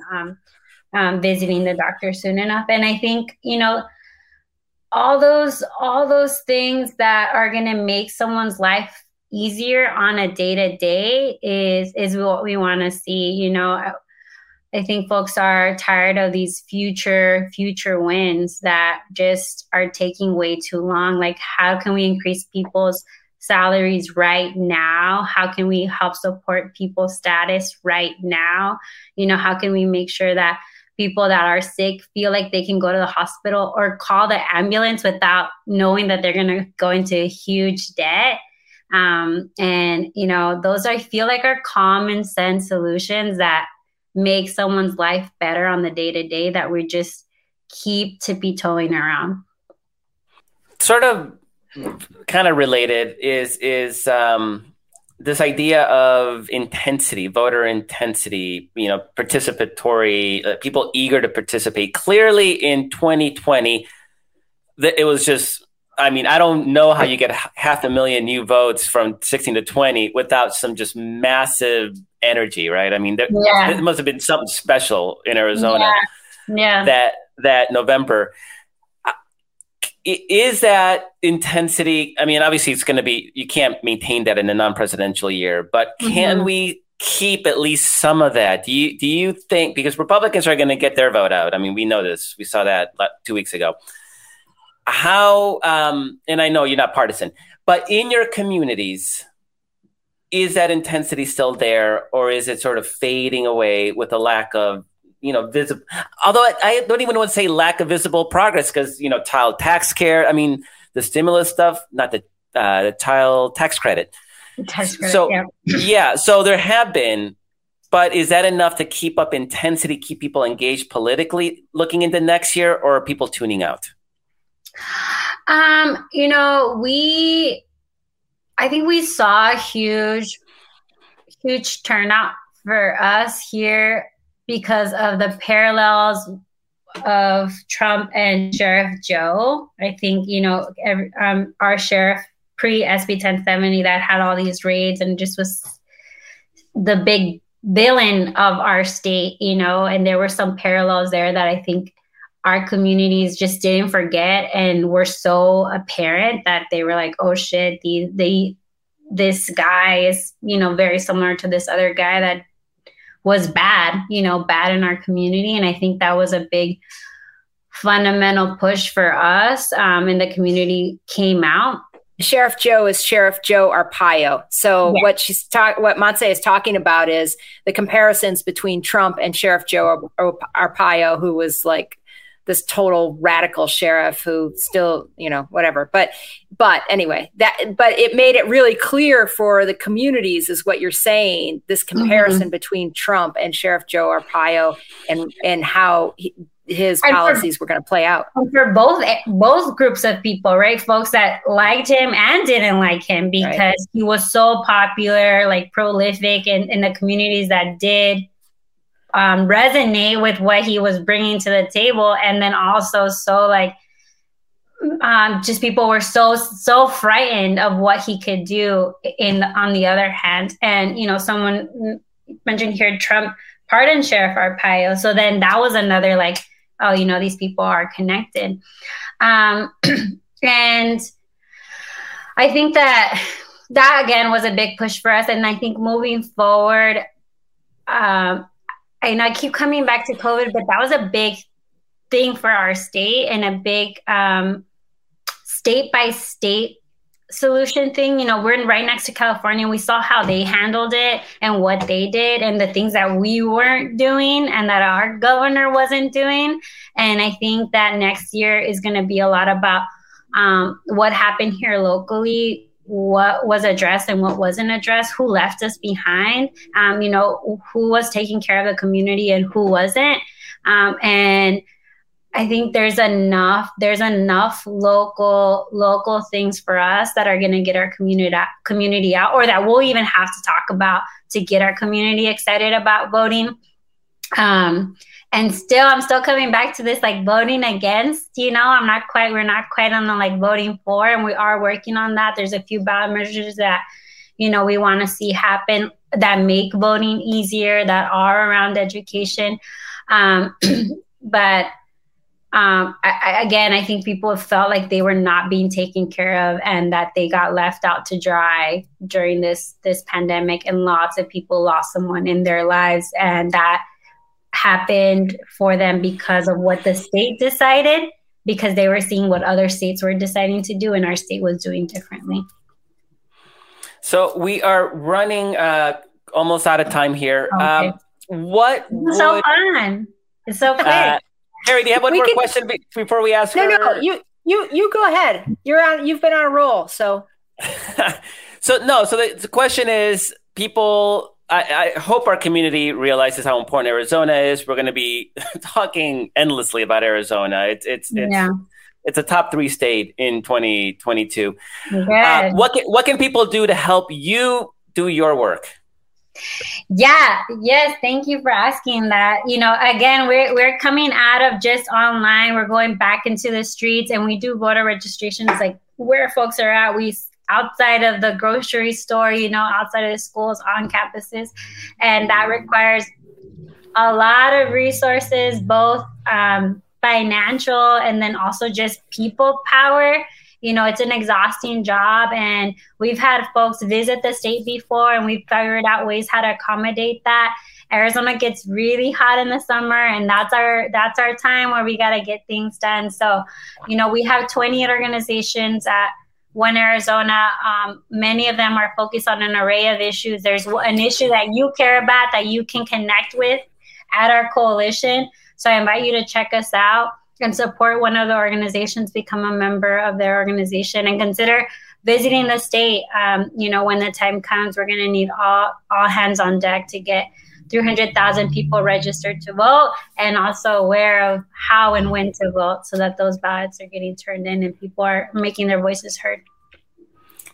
visiting the doctor soon enough. And I think, all those things that are going to make someone's life easier on a day-to-day is what we want to see. I think folks are tired of these future wins that just are taking way too long. Like, how can we increase people's salaries right now? How can we help support people's status right now? How can we make sure that people that are sick feel like they can go to the hospital or call the ambulance without knowing that they're going to go into huge debt? Those I feel like are common sense solutions that make someone's life better on the day to day that we just keep tippy-toeing around. Sort of kind of related is this idea of intensity, voter intensity, participatory, people eager to participate. Clearly in 2020, it was just, I don't know how you get 500,000 new votes from 16 to 20 without some just massive energy, right? There must have been something special in Arizona. Yeah. That November. Is that intensity? Obviously it's going to be, you can't maintain that in a non-presidential year, but can we keep at least some of that? Do you think, because Republicans are going to get their vote out. We know this, we saw that 2 weeks ago. How, and I know you're not partisan, but in your communities, is that intensity still there, or is it sort of fading away with a lack of visible, although I don't even want to say lack of visible progress, because, child tax care, the stimulus stuff, not the child tax credit. So there have been, but is that enough to keep up intensity, keep people engaged politically looking into next year, or are people tuning out? I think we saw a huge turnout for us here because of the parallels of Trump and Sheriff Joe. I think, our sheriff pre-SB 1070 that had all these raids and just was the big villain of our state, and there were some parallels there that I think our communities just didn't forget and were so apparent that they were like, oh shit, this guy is, very similar to this other guy that was bad, bad in our community. And I think that was a big fundamental push for us. And the community came out. Sheriff Joe is Sheriff Joe Arpaio. So yeah. What Montse is talking about is the comparisons between Trump and Sheriff Joe Arpaio, who was like this total radical sheriff who still, whatever. But anyway, it made it really clear for the communities, is what you're saying, this comparison between Trump and Sheriff Joe Arpaio and how his policies were going to play out. For both groups of people, right? Folks that liked him and didn't like him because he was so popular, like prolific in the communities that did resonate with what he was bringing to the table. And then also just people were so frightened of what he could do on the other hand. And, you know, someone mentioned here, Trump pardoned Sheriff Arpaio. So then that was another oh, you know, these people are connected. And I think that again was a big push for us. And I think moving forward, I know I keep coming back to COVID, but that was a big thing for our state and a big state by state solution thing. You know, we're right next to California. We saw how they handled it and what they did and the things that we weren't doing and that our governor wasn't doing. And I think that next year is going to be a lot about what happened here locally, what was addressed and what wasn't addressed, who left us behind, you know, who was taking care of the community and who wasn't. And I think there's enough local things for us that are going to get our community out, or that we'll even have to talk about to get our community excited about voting. And I'm still coming back to this, voting against, you know, we're not quite on the voting for, and we are working on that. There's a few ballot measures that, you know, we want to see happen that make voting easier, that are around education. But I think people felt like they were not being taken care of and that they got left out to dry during this pandemic, and lots of people lost someone in their lives, and that happened for them because of what the state decided, because they were seeing what other states were deciding to do and our state was doing differently. So we are running almost out of time here. Okay. So fun. It's so quick. Harry, do you have one more question before we ask her? No, you go ahead. You've been on a roll, so. So the question is, people, I hope our community realizes how important Arizona is. We're going to be talking endlessly about Arizona. It's a top 3 state in 2022. What can people do to help you do your work? Thank you for asking that. You know, again, we're coming out of just online. We're going back into the streets, and we do voter registrations where folks are at. We outside of the grocery store, you know, outside of the schools, on campuses. And that requires a lot of resources, both financial and then also just people power. You know, it's an exhausting job, and we've had folks visit the state before, and we've figured out ways how to accommodate that. Arizona gets really hot in the summer, and that's our time where we got to get things done. So, you know, we have 28 organizations at One Arizona. Many of them are focused on an array of issues. There's an issue that you care about that you can connect with at our coalition. So I invite you to check us out and support one of the organizations, become a member of their organization, and consider visiting the state. You know, when the time comes, we're going to need all hands on deck to get 300,000 people registered to vote, and also aware of how and when to vote, so that those ballots are getting turned in and people are making their voices heard.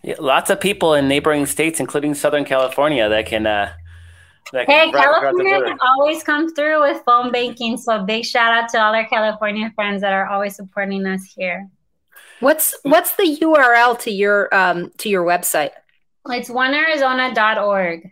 Yeah, lots of people in neighboring states, including Southern California, that can California can always come through with phone banking. So big shout out to all our California friends that are always supporting us here. What's the URL to your website? It's onearizona.org.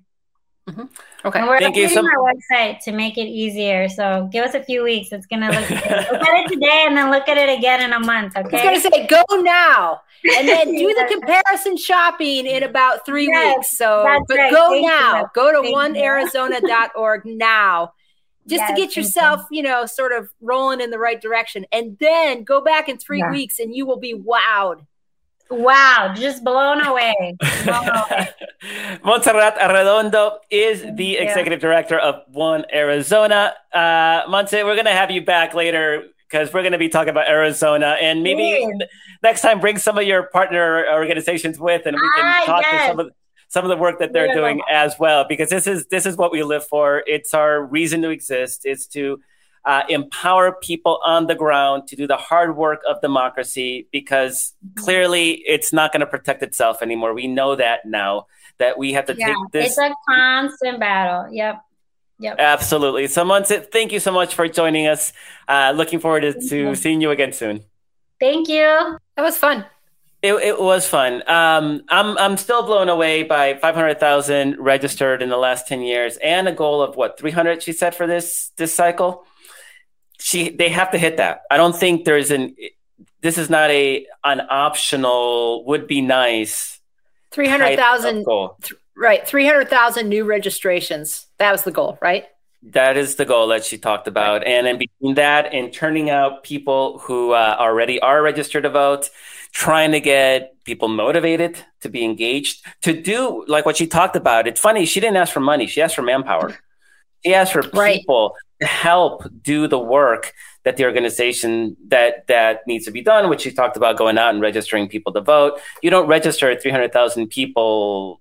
Mm-hmm. Okay. And we're updating our website to make it easier. So give us a few weeks. It's gonna look at it today, and then look at it again in a month. Okay. I was gonna say go now, and then do the comparison shopping in about 3 weeks. So, go thank now. You. Go to onearizona.org now, to get yourself, you know, sort of rolling in the right direction, and then go back in 3 weeks, and you will be wowed. Wow, just blown away. Montserrat Arredondo is the executive director of One Arizona. Montse, we're going to have you back later, because we're going to be talking about Arizona, and maybe next time bring some of your partner organizations with, and we can talk to some of the work that they're doing as well, because this is what we live for. It's our reason to exist. It's to empower people on the ground to do the hard work of democracy, because clearly it's not going to protect itself anymore. We know that now, that we have to take this. It's a constant battle. Yep. Yep. Absolutely. So Montse, thank you so much for joining us. Looking forward to seeing you again soon. Thank you. That was fun. It was fun. I'm still blown away by 500,000 registered in the last 10 years and a goal of what, 300 she said for this cycle. They have to hit that. I don't think this is not an optional would be nice. 300,000 goal. Right. 300,000 new registrations. That was the goal, right? That is the goal that she talked about. Right. And in between that and turning out people who already are registered to vote, trying to get people motivated to be engaged, to do like what she talked about. It's funny. She didn't ask for money. She asked for manpower. She asked for people to help do the work that the organization that needs to be done, which she talked about going out and registering people to vote. You don't register 300,000 people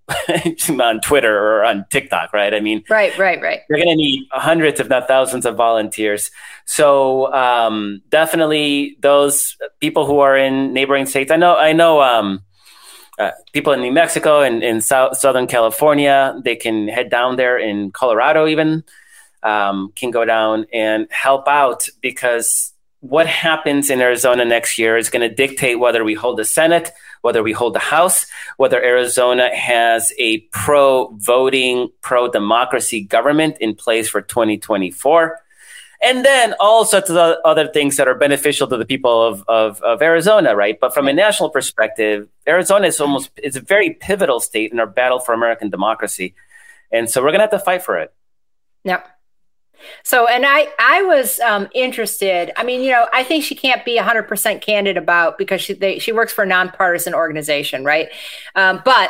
on Twitter or on TikTok, right? I mean, right. You're going to need hundreds, if not thousands, of volunteers. So definitely, those people who are in neighboring states. I know. People in New Mexico and in Southern California, they can head down there. In Colorado, even. Can go down and help out, because what happens in Arizona next year is going to dictate whether we hold the Senate, whether we hold the House, whether Arizona has a pro-voting, pro-democracy government in place for 2024. And then all sorts of other things that are beneficial to the people of Arizona, right? But from a national perspective, Arizona is it's a very pivotal state in our battle for American democracy. And so we're going to have to fight for it. Yep. So, and I was interested. I mean, I think she can't be 100% candid about, because she works for a nonpartisan organization, right? But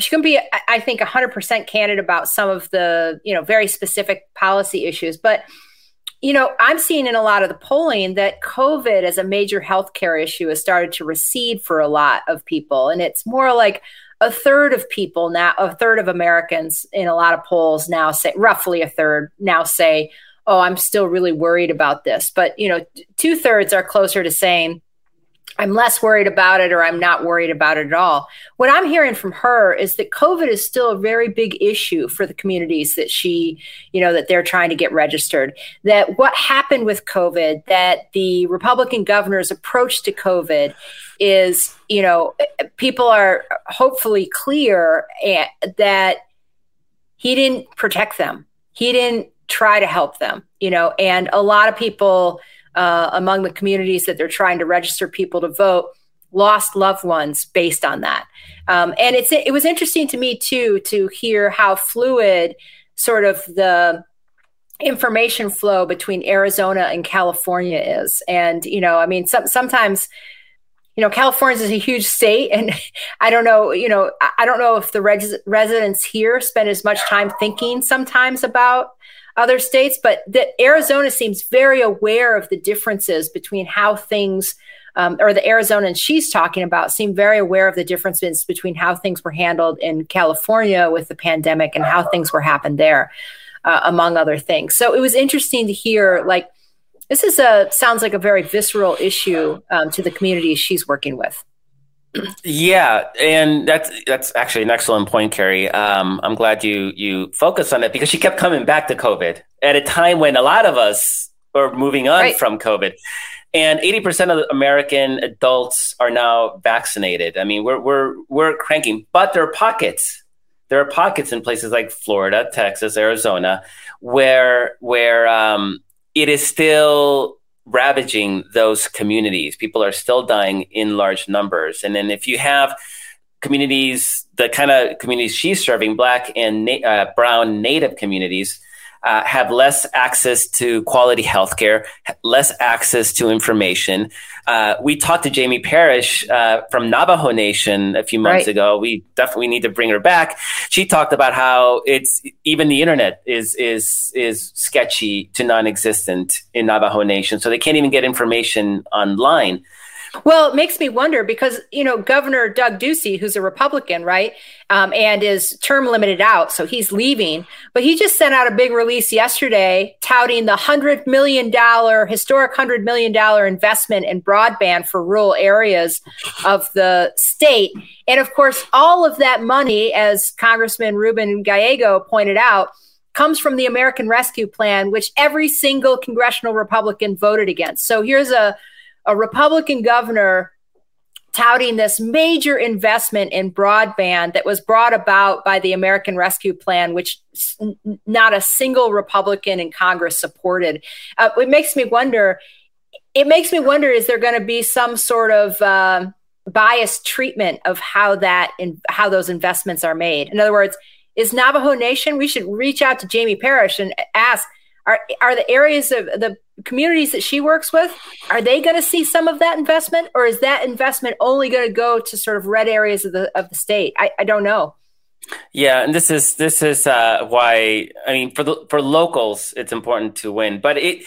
she can be, I think, 100% candid about some of the, very specific policy issues. But, I'm seeing in a lot of the polling that COVID as a major healthcare issue has started to recede for a lot of people. And it's more like a third of Americans in a lot of polls now say, roughly a third now say, oh, I'm still really worried about this. But, 2/3 are closer to saying, I'm less worried about it, or I'm not worried about it at all. What I'm hearing from her is that COVID is still a very big issue for the communities that that they're trying to get registered, that what happened with COVID, that the Republican governor's approach to COVID is, people are hopefully clear that he didn't protect them. He didn't try to help them, and a lot of people among the communities that they're trying to register people to vote lost loved ones based on that. And it was interesting to me too, to hear how fluid sort of the information flow between Arizona and California is. And, sometimes, California is a huge state, and I don't know if the residents here spend as much time thinking sometimes about other states, but Arizona seems very aware of the differences between how things, or the Arizonans she's talking about seem very aware of the differences between how things were handled in California with the pandemic and how things were happened there, among other things. So it was interesting to hear, like, this sounds like a very visceral issue to the community she's working with. Yeah, and that's actually an excellent point, Kerry. I'm glad you focused on it, because she kept coming back to COVID at a time when a lot of us are moving on from COVID, and 80% of American adults are now vaccinated. I mean, we're cranking, but there are pockets. There are pockets in places like Florida, Texas, Arizona, where it is still ravaging those communities. People are still dying in large numbers. And then if you have communities, the kind of communities she's serving, Black and brown Native communities, have less access to quality healthcare, less access to information. We talked to Jamie Parrish from Navajo Nation a few months ago. We definitely need to bring her back. She talked about how it's even the internet is sketchy to non-existent in Navajo Nation, so they can't even get information online. Well, it makes me wonder, because, Governor Doug Ducey, who's a Republican, right, and is term limited out, so he's leaving. But he just sent out a big release yesterday touting the $100 million investment in broadband for rural areas of the state. And, of course, all of that money, as Congressman Ruben Gallego pointed out, comes from the American Rescue Plan, which every single congressional Republican voted against. So here's a Republican governor touting this major investment in broadband that was brought about by the American Rescue Plan, which not a single Republican in Congress supported. It makes me wonder, is there going to be some sort of biased treatment of how those investments are made? In other words, is Navajo Nation, we should reach out to Jamie Parrish and ask, are the areas of the communities that she works with, are they going to see some of that investment, or is that investment only going to go to sort of red areas of the state? I don't know. Yeah, and this is why, I mean, for locals, it's important to win, but it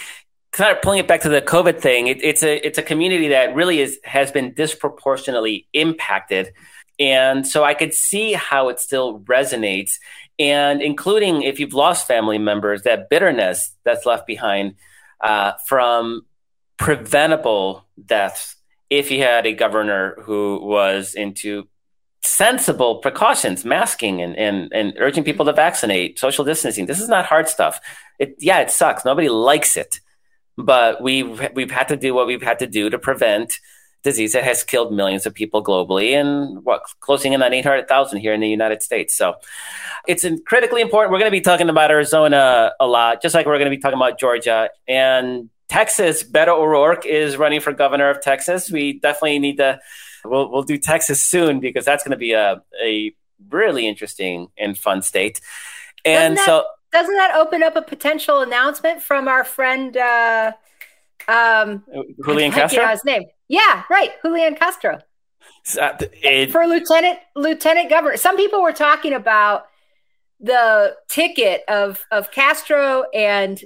kind of pulling it back to the COVID thing. It's a community that really has been disproportionately impacted. And so I could see how it still resonates, and including if you've lost family members, that bitterness that's left behind from preventable deaths if you had a governor who was into sensible precautions, masking and urging people to vaccinate, social distancing. This is not hard stuff. It sucks. Nobody likes it. But we've had to do what we've had to do to prevent disease that has killed millions of people globally, and closing in on 800,000 here in the United States. So it's critically important. We're going to be talking about Arizona a lot, just like we're going to be talking about Georgia and Texas. Beto O'Rourke is running for governor of Texas. We definitely need to. We'll do Texas soon, because that's going to be a really interesting and fun state. And doesn't that open up a potential announcement from our friend Julian Castro? I forget his name. Yeah, right. Julian Castro for lieutenant governor. Some people were talking about the ticket of Castro and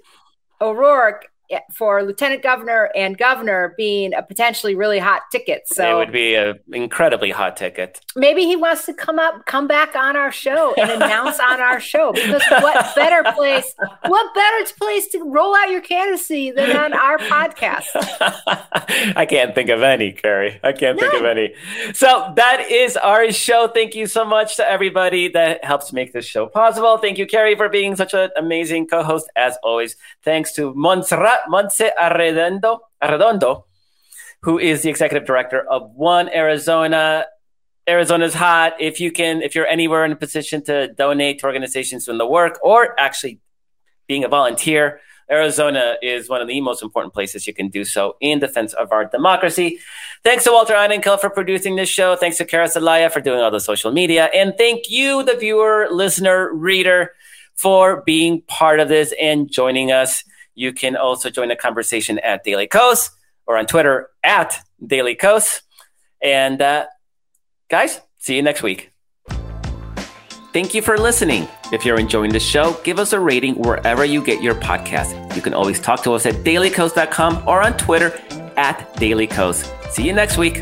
O'Rourke for lieutenant governor and governor being a potentially really hot ticket. So it would be an incredibly hot ticket. Maybe he wants to come back on our show and announce on our show, because what better place to roll out your candidacy than on our podcast? I can't think of any, Kerry. So that is our show. Thank you so much to everybody that helps make this show possible. Thank you, Kerry, for being such an amazing co-host as always. Thanks to Montserrat Arredondo, who is the executive director of One Arizona. Arizona's hot. If you're anywhere in a position to donate to organizations doing the work, or actually being a volunteer, Arizona is one of the most important places you can do so in defense of our democracy. Thanks to Walter Einenkel for producing this show. Thanks to Kara Zelaya for doing all the social media. And thank you, the viewer, listener, reader, for being part of this and joining us. You can also join the conversation at Daily Kos, or on Twitter at Daily Kos. And guys, see you next week. Thank you for listening. If you're enjoying the show, give us a rating wherever you get your podcast. You can always talk to us at dailykos.com or on Twitter at Daily Kos. See you next week.